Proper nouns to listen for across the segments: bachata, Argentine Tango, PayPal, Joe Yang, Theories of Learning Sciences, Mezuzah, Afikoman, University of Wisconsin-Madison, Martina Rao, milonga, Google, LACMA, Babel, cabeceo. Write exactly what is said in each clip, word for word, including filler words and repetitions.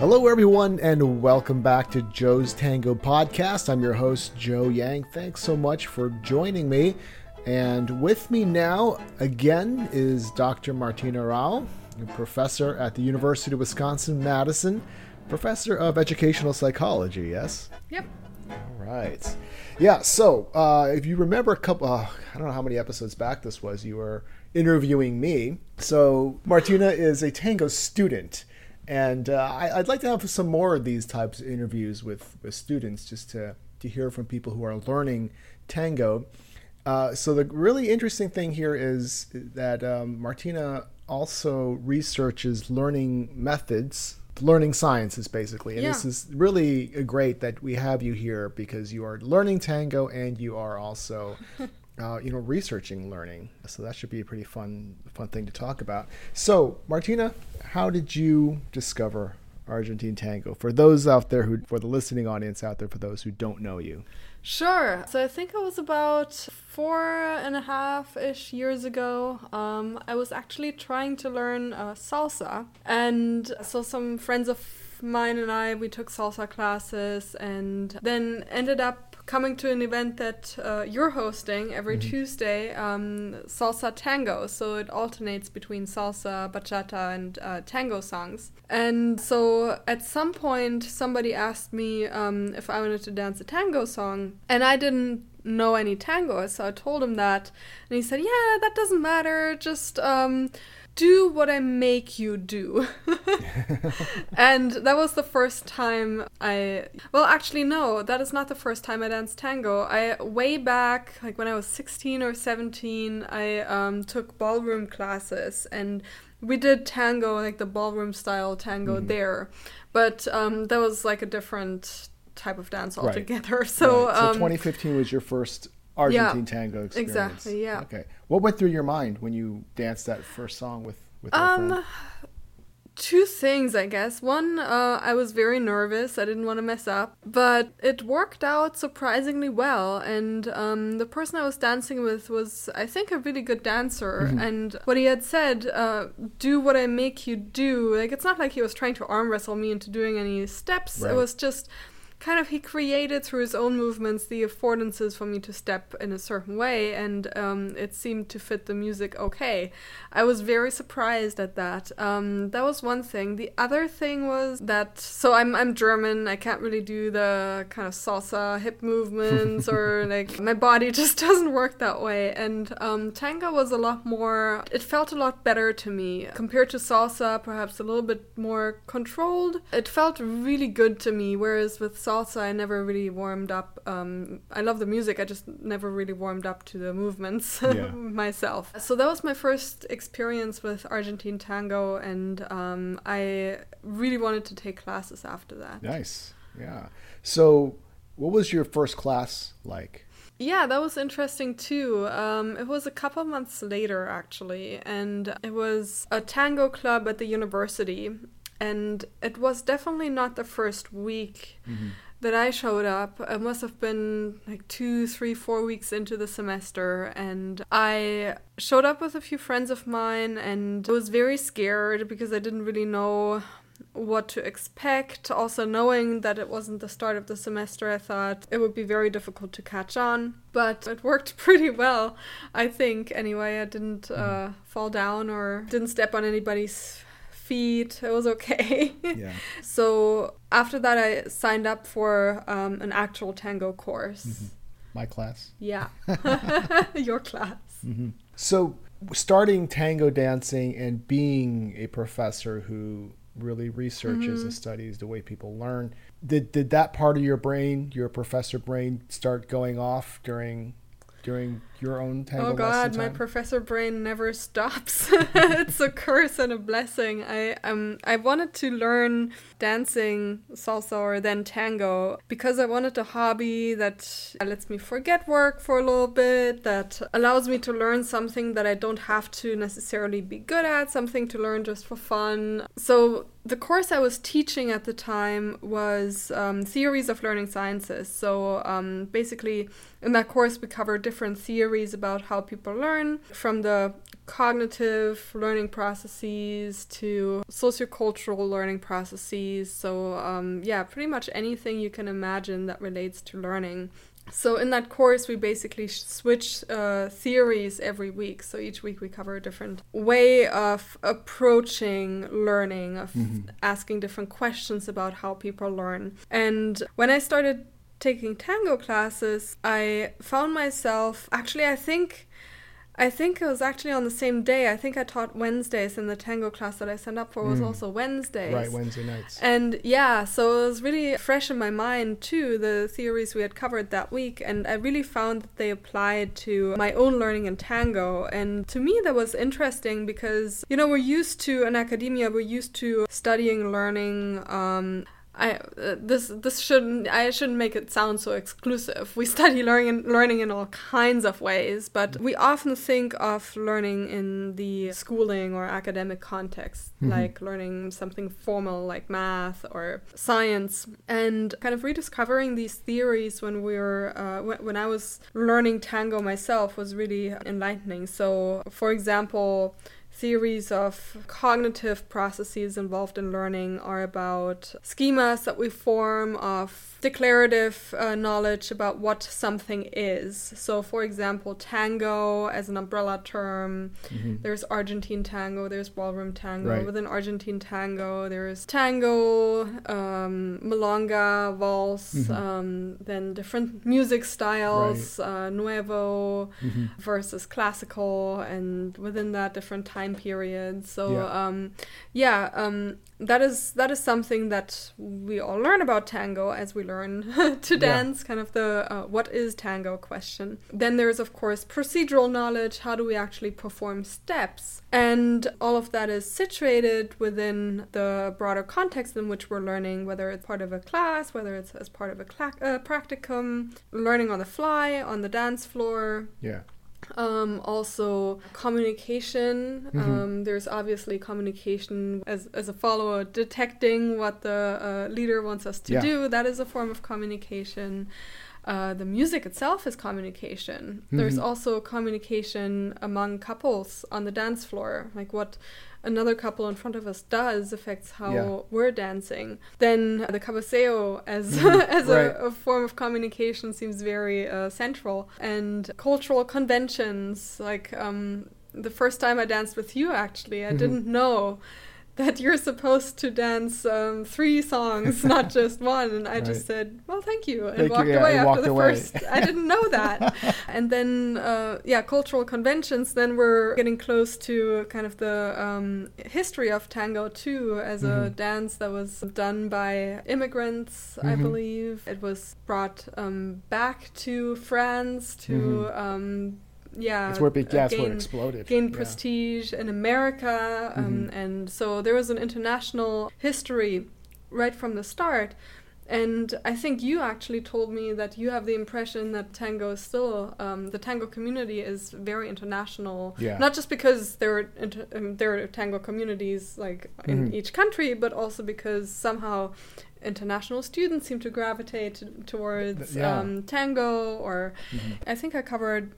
Hello, everyone, and welcome back to Joe's Tango Podcast. I'm your host, Joe Yang. Thanks so much for joining me. And with me now, again, is Doctor Martina Rao, a professor at the University of Wisconsin-Madison, professor of educational psychology, yes? Yep. All right. Yeah, so uh, if you remember a couple, uh, I don't know how many episodes back this was, you were interviewing me. So Martina is a tango student. And uh, I, I'd like to have some more of these types of interviews with, with students just to, to hear from people who are learning tango. Uh, so the really interesting thing here is that um, Martina also researches learning methods, learning sciences basically. And yeah. This is really great that we have you here because you are learning tango and you are also Uh, you know, researching learning. So that should be a pretty fun, fun thing to talk about. So, Martina, how did you discover Argentine tango? For those out there who, for the listening audience out there, for those who don't know you. Sure. So I think it was about four and a half-ish years ago. Um, I was actually trying to learn uh, salsa. And so some friends of mine and I, we took salsa classes and then ended up coming to an event that uh, you're hosting every mm-hmm. Tuesday, um, Salsa Tango. So it alternates between salsa, bachata, and uh, tango songs. And so at some point, somebody asked me um, if I wanted to dance a tango song, and I didn't know any tango, so I told him that. And he said, yeah, that doesn't matter, just um, do what I make you do. And that was the first time I, well, actually, no, that is not the first time I danced tango. I, way back, like when I was sixteen or seventeen, I um, took ballroom classes and we did tango, like the ballroom style tango mm-hmm. there. But um, that was like a different type of dance altogether. Right. So, right. so um, twenty fifteen was your first Argentine yeah, tango experience. Exactly, yeah. Okay. What went through your mind when you danced that first song with, with your um, friend? Two things, I guess. One, uh, I was very nervous. I didn't want to mess up. But it worked out surprisingly well. And um, the person I was dancing with was, I think, a really good dancer. Mm-hmm. And what he had said, uh, do what I make you do. Like, it's not like he was trying to arm wrestle me into doing any steps. Right. It was just kind of, he created through his own movements the affordances for me to step in a certain way, and um, it seemed to fit the music okay. I was very surprised at that. Um, that was one thing. The other thing was that, so I'm I'm German, I can't really do the kind of salsa hip movements, or like, my body just doesn't work that way, and um, tango was a lot more, it felt a lot better to me. Compared to salsa, perhaps a little bit more controlled, it felt really good to me, whereas with salsa, Salsa, I never really warmed up. Um, I love the music. I just never really warmed up to the movements yeah. myself. So that was my first experience with Argentine tango, and um, I really wanted to take classes after that. Nice. Yeah. So what was your first class like? Yeah, that was interesting too. Um, it was a couple months later, actually, and it was a tango club at the university. And it was definitely not the first week mm-hmm. that I showed up. It must have been like two, three, four weeks into the semester. And I showed up with a few friends of mine and I was very scared because I didn't really know what to expect. Also, knowing that it wasn't the start of the semester, I thought it would be very difficult to catch on. But it worked pretty well, I think. Anyway, I didn't mm-hmm. uh, fall down or didn't step on anybody's feet. It was okay. Yeah. So after that, I signed up for um, an actual tango course. Mm-hmm. My class? Yeah. Your class. Mm-hmm. So starting tango dancing and being a professor who really researches mm-hmm. and studies the way people learn, did did that part of your brain, your professor brain, start going off during... during your own tango lesson? Oh God, my professor brain never stops. It's a curse and a blessing. I um I wanted to learn dancing, salsa, or then tango because I wanted a hobby that lets me forget work for a little bit, that allows me to learn something that I don't have to necessarily be good at, something to learn just for fun. So the course I was teaching at the time was um, Theories of Learning Sciences. So um, basically, in that course, we cover different theories about how people learn, from the cognitive learning processes to sociocultural learning processes. So um, yeah, pretty much anything you can imagine that relates to learning. So in that course, we basically switch uh, theories every week. So each week we cover a different way of approaching learning, of mm-hmm. asking different questions about how people learn. And when I started taking tango classes, I found myself, actually, I think... I think it was actually on the same day. I think I taught Wednesdays, and the tango class that I signed up for was mm. also Wednesdays. Right, Wednesday nights. And yeah, so it was really fresh in my mind too, the theories we had covered that week. And I really found that they applied to my own learning in tango. And to me, that was interesting because, you know, we're used to, in academia, we're used to studying, learning, um... I uh, this this shouldn't I shouldn't make it sound so exclusive. We study learning learning in all kinds of ways, but we often think of learning in the schooling or academic context, mm-hmm. like learning something formal like math or science, and kind of rediscovering these theories when we were uh, when, when I was learning tango myself was really enlightening. So, for example, theories of cognitive processes involved in learning are about schemas that we form of declarative uh, knowledge about what something is. So, for example, tango as an umbrella term, mm-hmm. there's Argentine tango, there's ballroom tango. Right. Within Argentine tango, there's tango, um, milonga, valse, mm-hmm. um, then different music styles, right. uh, nuevo mm-hmm. versus classical, and within that, different time period. So yeah, um, yeah um, that is that is something that we all learn about tango as we learn to dance, yeah. kind of the uh, what is tango question. Then there's, of course, procedural knowledge. How do we actually perform steps? And all of that is situated within the broader context in which we're learning, whether it's part of a class, whether it's as part of a cla- uh, practicum, learning on the fly, on the dance floor. Yeah. Um, also communication, mm-hmm. um, there's obviously communication as as a follower, detecting what the uh, leader wants us to yeah. do. That is a form of communication. Uh, the music itself is communication. Mm-hmm. There's also communication among couples on the dance floor, like what another couple in front of us does affects how yeah. we're dancing. Then the cabeceo as mm-hmm. as right. a, a form of communication seems very uh, central. And cultural conventions, like um, the first time I danced with you, actually, I mm-hmm. didn't know that you're supposed to dance um, three songs, not just one. And I right. just said, well, thank you, and thank walked you, yeah, away after walked the away. First. I didn't know that. And then, uh, yeah, cultural conventions, then we're getting close to kind of the um, history of tango, too, as mm-hmm. a dance that was done by immigrants, mm-hmm. I believe. It was brought um, back to France to... Mm-hmm. Um, Yeah, it's where big gas gain, where it exploded. Gained yeah. prestige in America, um, mm-hmm. and so there was an international history right from the start. And I think you actually told me that you have the impression that tango is still, um, the tango community is very international. Yeah. Not just because there are, inter- um, there are tango communities like mm-hmm. in each country, but also because somehow international students seem to gravitate t- towards yeah. um, tango. Or mm-hmm. I think I covered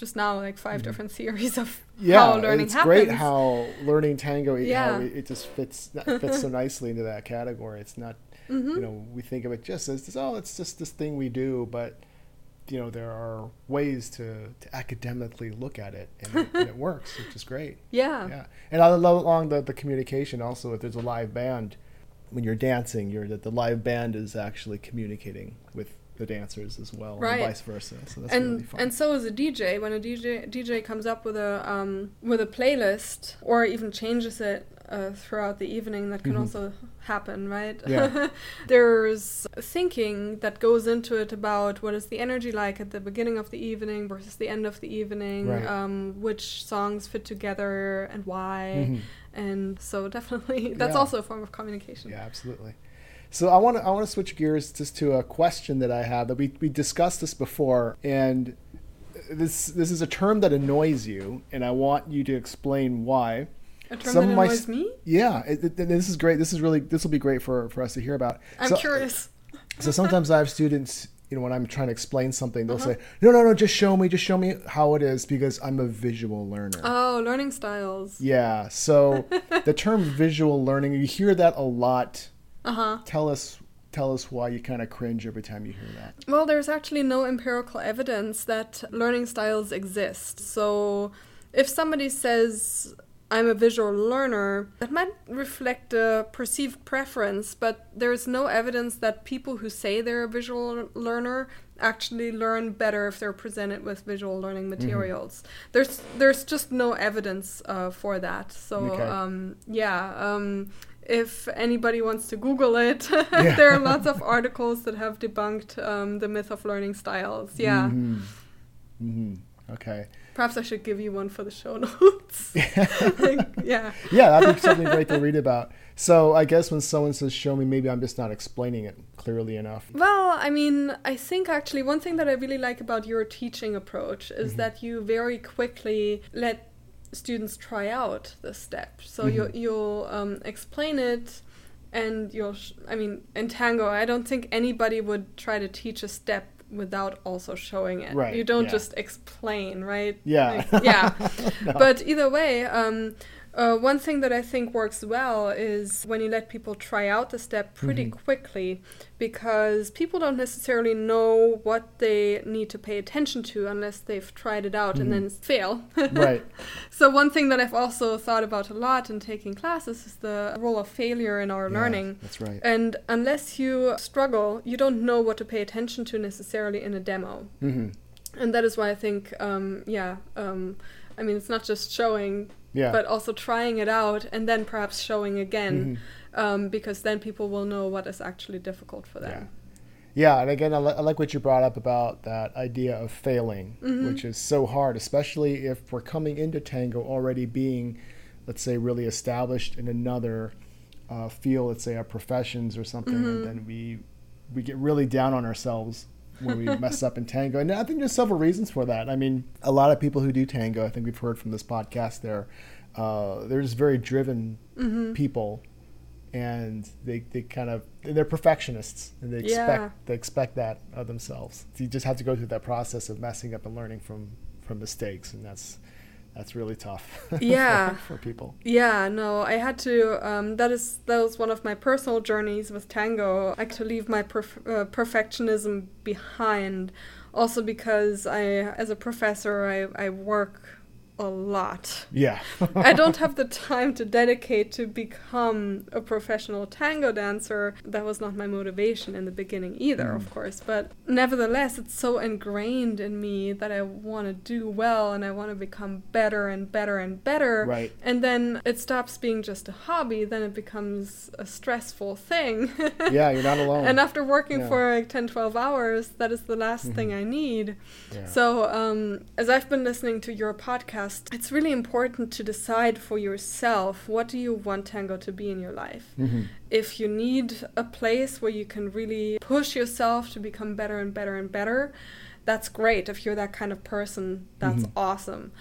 just now like five mm-hmm. different theories of yeah, how learning it's happens. It's great how learning tango, yeah. how it, it just fits fits so nicely into that category. It's not, mm-hmm. you know, we think of it just as, oh, it's just this thing we do, but, you know, there are ways to, to academically look at it, and it, and it works, which is great. Yeah. yeah. And I love along the, the communication also, if there's a live band, when you're dancing, you're that the live band is actually communicating with the dancers as well, right. and vice versa. So that's and, really fun. And so as a D J, when a D J D J comes up with a um, with a playlist, or even changes it uh, throughout the evening, that can mm-hmm. also happen, right? Yeah. There's thinking that goes into it about what is the energy like at the beginning of the evening versus the end of the evening, right. um, which songs fit together and why, mm-hmm. and so definitely that's yeah. also a form of communication. Yeah, absolutely. So I want to I want to switch gears just to a question that I have that we, we discussed this before, and this this is a term that annoys you, and I want you to explain why. A term Some that annoys of my, me? Yeah, it, it, this is great. This is really this will be great for, for us to hear about. I'm so, curious. So sometimes I have students, you know, when I'm trying to explain something, they'll uh-huh. say, no, no, no, just show me, just show me how it is, because I'm a visual learner. Oh, learning styles. Yeah. So the term visual learning, you hear that a lot. Uh-huh. Tell us. Tell us why you kind of cringe every time you hear that. Well, there's actually no empirical evidence that learning styles exist. So if somebody says, I'm a visual learner, that might reflect a perceived preference, but there's no evidence that people who say they're a visual learner actually learn better if they're presented with visual learning materials. Mm-hmm. There's there's just no evidence uh, for that. So, okay. um, yeah. Um, If anybody wants to Google it, yeah. there are lots of articles that have debunked um, the myth of learning styles. Yeah. Mm-hmm. Mm-hmm. Okay. Perhaps I should give you one for the show notes. like, yeah. Yeah, that'd be something great to read about. So I guess when someone says, show me, maybe I'm just not explaining it clearly enough. Well, I mean, I think actually one thing that I really like about your teaching approach is mm-hmm. that you very quickly let students try out the step, so mm-hmm. you, you'll um, explain it, and you'll sh- I mean in tango I don't think anybody would try to teach a step without also showing it, right? You don't yeah. just explain, right? Yeah, like, yeah. no. But either way, um, uh, one thing that I think works well is when you let people try out the step pretty mm-hmm. quickly, because people don't necessarily know what they need to pay attention to unless they've tried it out mm-hmm. and then fail. Right. So one thing that I've also thought about a lot in taking classes is the role of failure in our yeah, learning. That's right. And unless you struggle, you don't know what to pay attention to necessarily in a demo. Mm-hmm. And that is why I think, um, yeah, um, I mean, it's not just showing, yeah. but also trying it out and then perhaps showing again. Mm-hmm. Um, because then people will know what is actually difficult for them. Yeah, yeah, and again, I, li- I like what you brought up about that idea of failing, mm-hmm. which is so hard, especially if we're coming into tango already being, let's say, really established in another uh, field, let's say our professions or something, mm-hmm. and then we we get really down on ourselves when we mess up in tango. And I think there's several reasons for that. I mean, a lot of people who do tango, I think we've heard from this podcast there, uh, they're just very driven mm-hmm. people. And they, they kind of, they're perfectionists, and they expect yeah. they expect that of themselves. So you just have to go through that process of messing up and learning from, from mistakes, and that's that's really tough. Yeah. for, for people. Yeah, no, I had to. Um, that is that was one of my personal journeys with tango. I had to leave my perf- uh, perfectionism behind, also because I, as a professor, I I work. A lot. Yeah. I don't have the time to dedicate to become a professional tango dancer. That was not my motivation in the beginning either, mm. of course. But nevertheless, it's so ingrained in me that I want to do well and I want to become better and better and better. Right. And then it stops being just a hobby. Then it becomes a stressful thing. Yeah, you're not alone. And after working yeah. for like ten, twelve hours, that is the last mm-hmm. thing I need. Yeah. So um, as I've been listening to your podcast, it's really important to decide for yourself, what do you want tango to be in your life? Mm-hmm. If you need a place where you can really push yourself to become better and better and better, that's great. If you're that kind of person, that's mm-hmm. awesome.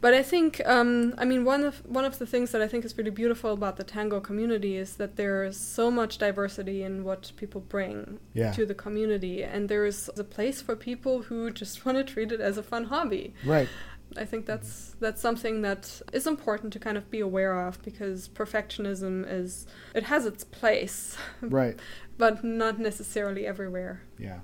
But I think, um, I mean, one of one of the things that I think is really beautiful about the tango community is that there is so much diversity in what people bring yeah. to the community. And there is a place for people who just want to treat it as a fun hobby. Right. I think that's that's something that is important to kind of be aware of, because perfectionism is, it has its place, right? But not necessarily everywhere. Yeah.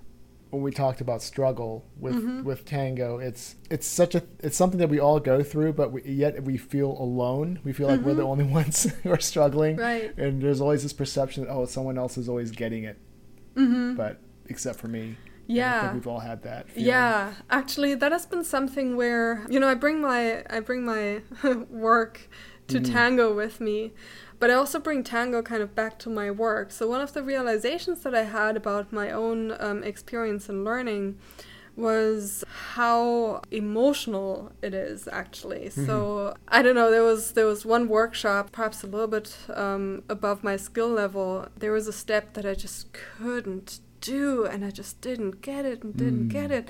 When we talked about struggle with, mm-hmm. with tango, it's it's such a it's something that we all go through, but we, yet we feel alone. We feel like mm-hmm. we're the only ones who are struggling, right? And there's always this perception that, oh, someone else is always getting it, mm-hmm. but except for me. Yeah, I think we've all had that feeling. Yeah, actually, that has been something where, you know, I bring my I bring my work to mm. tango with me, but I also bring tango kind of back to my work. So one of the realizations that I had about my own um, experience in learning was how emotional it is, actually. Mm-hmm. So I don't know, there was there was one workshop, perhaps a little bit um, above my skill level. There was a step that I just couldn't do, and I just didn't get it and didn't mm. get it.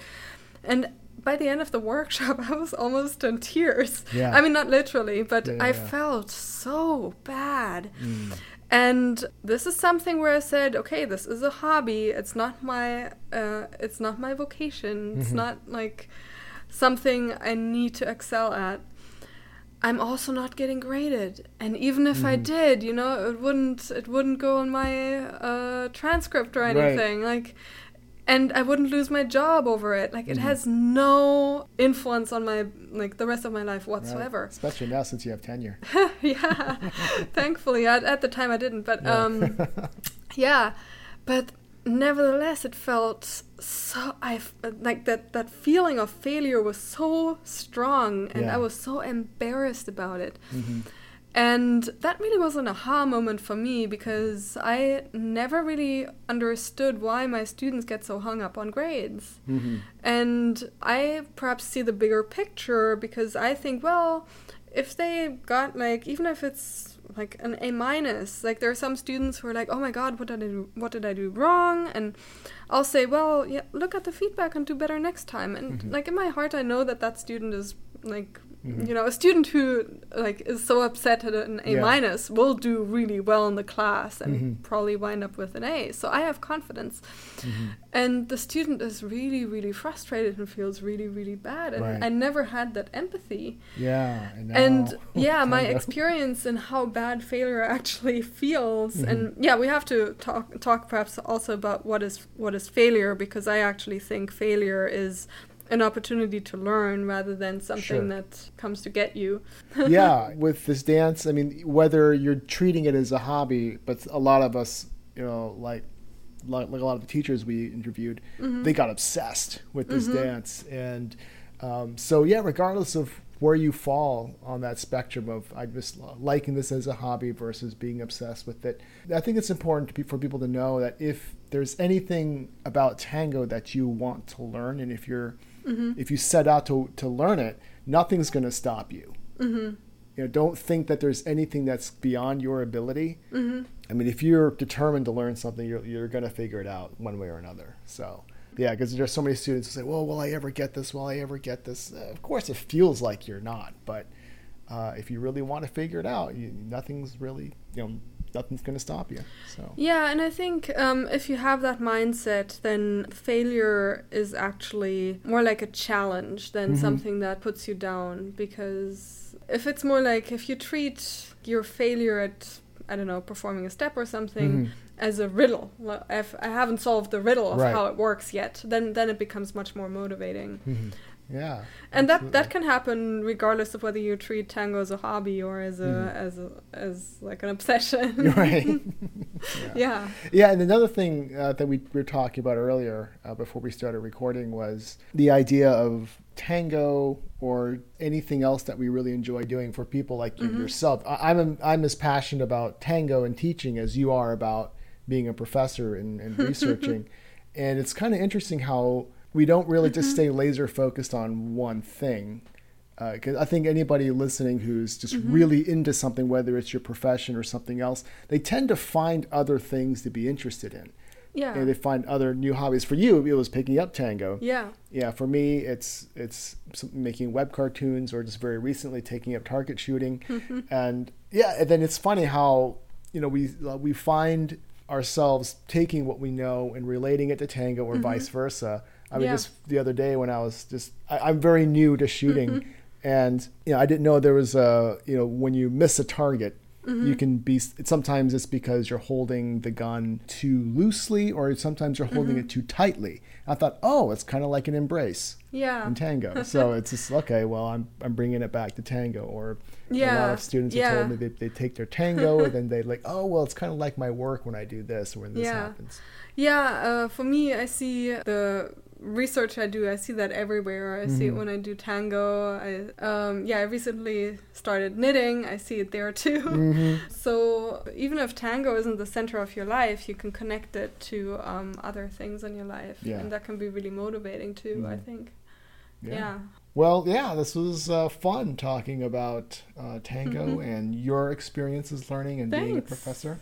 And by the end of the workshop, I was almost in tears. Yeah. I mean, not literally, but yeah, yeah, I yeah. felt so bad. Mm. And this is something where I said, okay, this is a hobby. It's not my, uh, it's not my vocation. Mm-hmm. It's not like something I need to excel at. I'm also not getting graded, and even if mm. I did, you know, it wouldn't it wouldn't go on my uh, transcript or anything. Right. Like, and I wouldn't lose my job over it. Like, mm. it has no influence on my like the rest of my life whatsoever. Right. Especially now since you have tenure. Yeah, thankfully, I, at the time I didn't, but yeah. um, yeah, but nevertheless, it felt so I like that that feeling of failure was so strong, and yeah. I was so embarrassed about it. Mm-hmm. And that really was an aha moment for me, because I never really understood why my students get so hung up on grades. Mm-hmm. And I perhaps see the bigger picture, because I think, well, if they got like, even if it's like an A minus, like there are some students who are like, oh my God, what did I do? What did I do wrong? And I'll say, well, yeah, look at the feedback and do better next time. And mm-hmm. like in my heart, I know that that student is like, mm-hmm. you know, a student who like is so upset at an A minus yeah. will do really well in the class and mm-hmm. probably wind up with an A. So I have confidence. Mm-hmm. And the student is really, really frustrated and feels really, really bad. And right. I never had that empathy. Yeah. And, and yeah, my experience in how bad failure actually feels. Mm-hmm. And yeah, we have to talk talk perhaps also about what is what is failure, because I actually think failure is an opportunity to learn rather than something sure. that comes to get you. Yeah, with this dance, I mean, whether you're treating it as a hobby, but a lot of us, you know, like like, like a lot of the teachers we interviewed, mm-hmm. they got obsessed with this mm-hmm. dance. And um, so, yeah, regardless of where you fall on that spectrum of I just liking this as a hobby versus being obsessed with it, I think it's important to be, for people to know that if there's anything about tango that you want to learn, and if you're mm-hmm. if you set out to to learn it, nothing's going to stop you. Mm-hmm. You know, don't think that there's anything that's beyond your ability. Mm-hmm. I mean, if you're determined to learn something, you're you're going to figure it out one way or another. So. Yeah, because there's so many students who say, well, will I ever get this? Will I ever get this? Uh, of course, it feels like you're not. But uh, if you really want to figure it out, you, nothing's really, you know, nothing's going to stop you. So yeah, and I think um, if you have that mindset, then failure is actually more like a challenge than mm-hmm. something that puts you down. Because if it's more like, if you treat your failure at, I don't know, performing a step or something mm-hmm. as a riddle. If I haven't solved the riddle of right. how it works yet, then then it becomes much more motivating. Mm-hmm. Yeah. And absolutely. that that can happen regardless of whether you treat tango as a hobby or as a mm-hmm. as a, as like an obsession. Right. yeah. yeah. Yeah, and another thing uh, that we were talking about earlier uh, before we started recording was the idea of tango or anything else that we really enjoy doing for people like mm-hmm. you yourself. I, I'm I'm as passionate about tango and teaching as you are about being a professor and, and researching. And it's kind of interesting how we don't really mm-hmm. just stay laser focused on one thing. Uh, 'cause I think anybody listening who's just mm-hmm. really into something, whether it's your profession or something else, they tend to find other things to be interested in. Yeah. And they find other new hobbies. For you, it was picking up tango. Yeah. Yeah. For me, it's it's making web cartoons, or just very recently taking up target shooting. Mm-hmm. And yeah, and then it's funny how, you know, we uh, we find ourselves taking what we know and relating it to tango or mm-hmm. vice versa. I mean, yeah. just the other day when I was just, I, I'm very new to shooting mm-hmm. and, you know, I didn't know there was a, you know, when you miss a target, mm-hmm. you can be, sometimes it's because you're holding the gun too loosely, or sometimes you're holding mm-hmm. it too tightly. I thought, oh, it's kind of like an embrace yeah. in tango. So it's just, okay, well, I'm I'm bringing it back to tango. Or yeah. a lot of students yeah. have told me they, they take their tango and then they like, oh, well, it's kind of like my work when I do this, or when this yeah. happens. Yeah, uh, for me, I see the research I do, I see that everywhere. I mm-hmm. see it when I do tango. I, um, yeah, I recently started knitting. I see it there too. Mm-hmm. So even if tango isn't the center of your life, you can connect it to um, other things in your life. Yeah. And that can be really motivating too, mm-hmm. I think. Yeah. yeah. Well, yeah, this was uh, fun talking about uh, tango mm-hmm. and your experiences learning and Thanks. being a professor.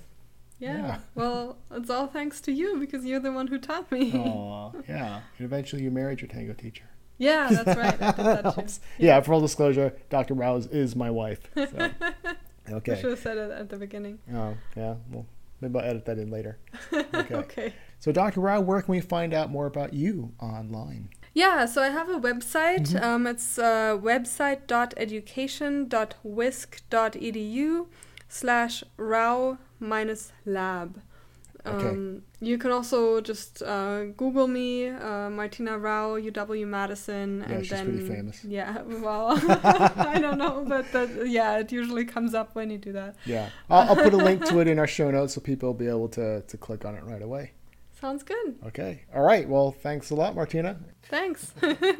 Yeah. yeah. Well, it's all thanks to you, because you're the one who taught me. Oh, yeah. And eventually you married your tango teacher. Yeah, that's right. I did that that helps. Yeah. yeah, full disclosure, Doctor Rao is my wife. So. Okay. I should have said it at the beginning. Oh, yeah. Well, maybe I'll edit that in later. Okay. okay. So, Doctor Rao, where can we find out more about you online? Yeah, so I have a website. Mm-hmm. Um, it's uh, website dot education dot wisc dot e d u slash rao dash lab. Okay. Um, you can also just uh, Google me, uh, Martina Rao, U W Madison. Yeah, and she's then, pretty famous. Yeah, well, I don't know, but that, yeah, it usually comes up when you do that. Yeah, I'll, I'll put a link to it in our show notes so people will be able to, to click on it right away. Sounds good. Okay. All right. Well, thanks a lot, Martina. Thanks.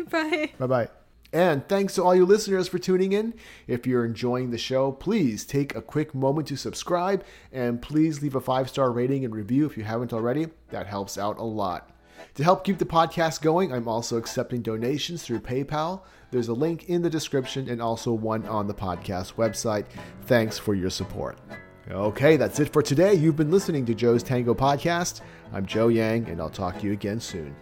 Bye. Bye-bye. And thanks to all you listeners for tuning in. If you're enjoying the show, please take a quick moment to subscribe, and please leave a five-star rating and review if you haven't already. That helps out a lot. To help keep the podcast going, I'm also accepting donations through PayPal. There's a link in the description and also one on the podcast website. Thanks for your support. Okay, that's it for today. You've been listening to Joe's Tango Podcast. I'm Joe Yang, and I'll talk to you again soon.